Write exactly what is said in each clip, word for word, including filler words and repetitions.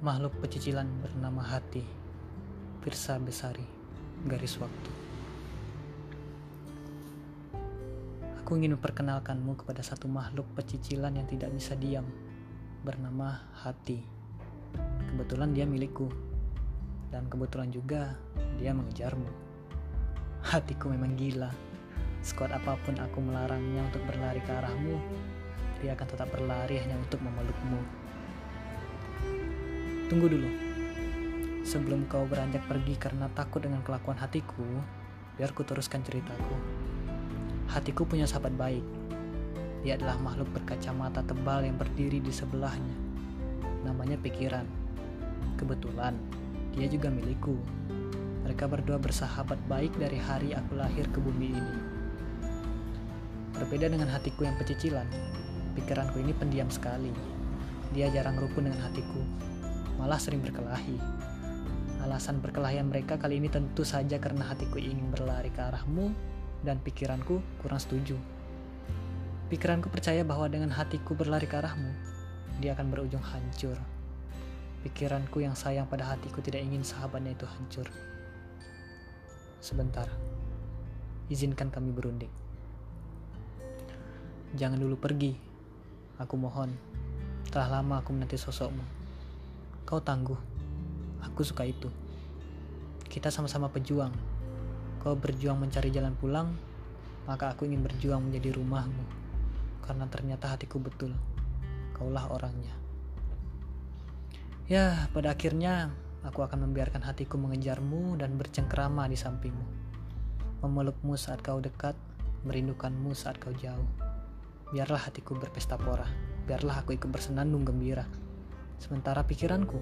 Makhluk pecicilan bernama hati. Pirsa Besari, garis waktu. Aku ingin memperkenalkanmu kepada satu makhluk pecicilan yang tidak bisa diam, bernama hati. Kebetulan dia milikku, dan kebetulan juga dia mengejarmu. Hatiku memang gila. Sekuat apapun aku melarangnya untuk berlari ke arahmu, dia akan tetap berlari hanya untuk memelukmu. Tunggu dulu, sebelum kau beranjak pergi karena takut dengan kelakuan hatiku, biar ku teruskan ceritaku. Hatiku punya sahabat baik. Dia adalah makhluk berkacamata tebal yang berdiri di sebelahnya. Namanya pikiran. Kebetulan, dia juga milikku. Mereka berdua bersahabat baik dari hari aku lahir ke bumi ini. Berbeda dengan hatiku yang pecicilan, pikiranku ini pendiam sekali. Dia jarang rukun dengan hatiku, malah sering berkelahi. Alasan perkelahian mereka kali ini tentu saja karena hatiku ingin berlari ke arahmu dan pikiranku kurang setuju. Pikiranku percaya bahwa dengan hatiku berlari ke arahmu, dia akan berujung hancur. Pikiranku yang sayang pada hatiku tidak ingin sahabatnya itu hancur. Sebentar, izinkan kami berunding. Jangan dulu pergi, aku mohon. Telah lama aku menanti sosokmu. Kau tangguh, aku suka itu. Kita sama-sama pejuang. Kau berjuang mencari jalan pulang, maka aku ingin berjuang menjadi rumahmu. Karena ternyata hatiku betul, kaulah orangnya. Ya, pada akhirnya aku akan membiarkan hatiku mengejarmu dan bercengkrama di sampingmu, memelukmu saat kau dekat, merindukanmu saat kau jauh. Biarlah hatiku berpesta pora, biarlah aku ikut bersenandung gembira. Sementara pikiranku,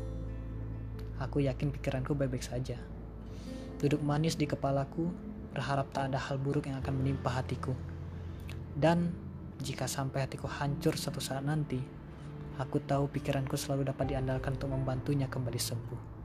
aku yakin pikiranku baik-baik saja. Duduk manis di kepalaku, berharap tak ada hal buruk yang akan menimpa hatiku. Dan jika sampai hatiku hancur suatu saat nanti, aku tahu pikiranku selalu dapat diandalkan untuk membantunya kembali sembuh.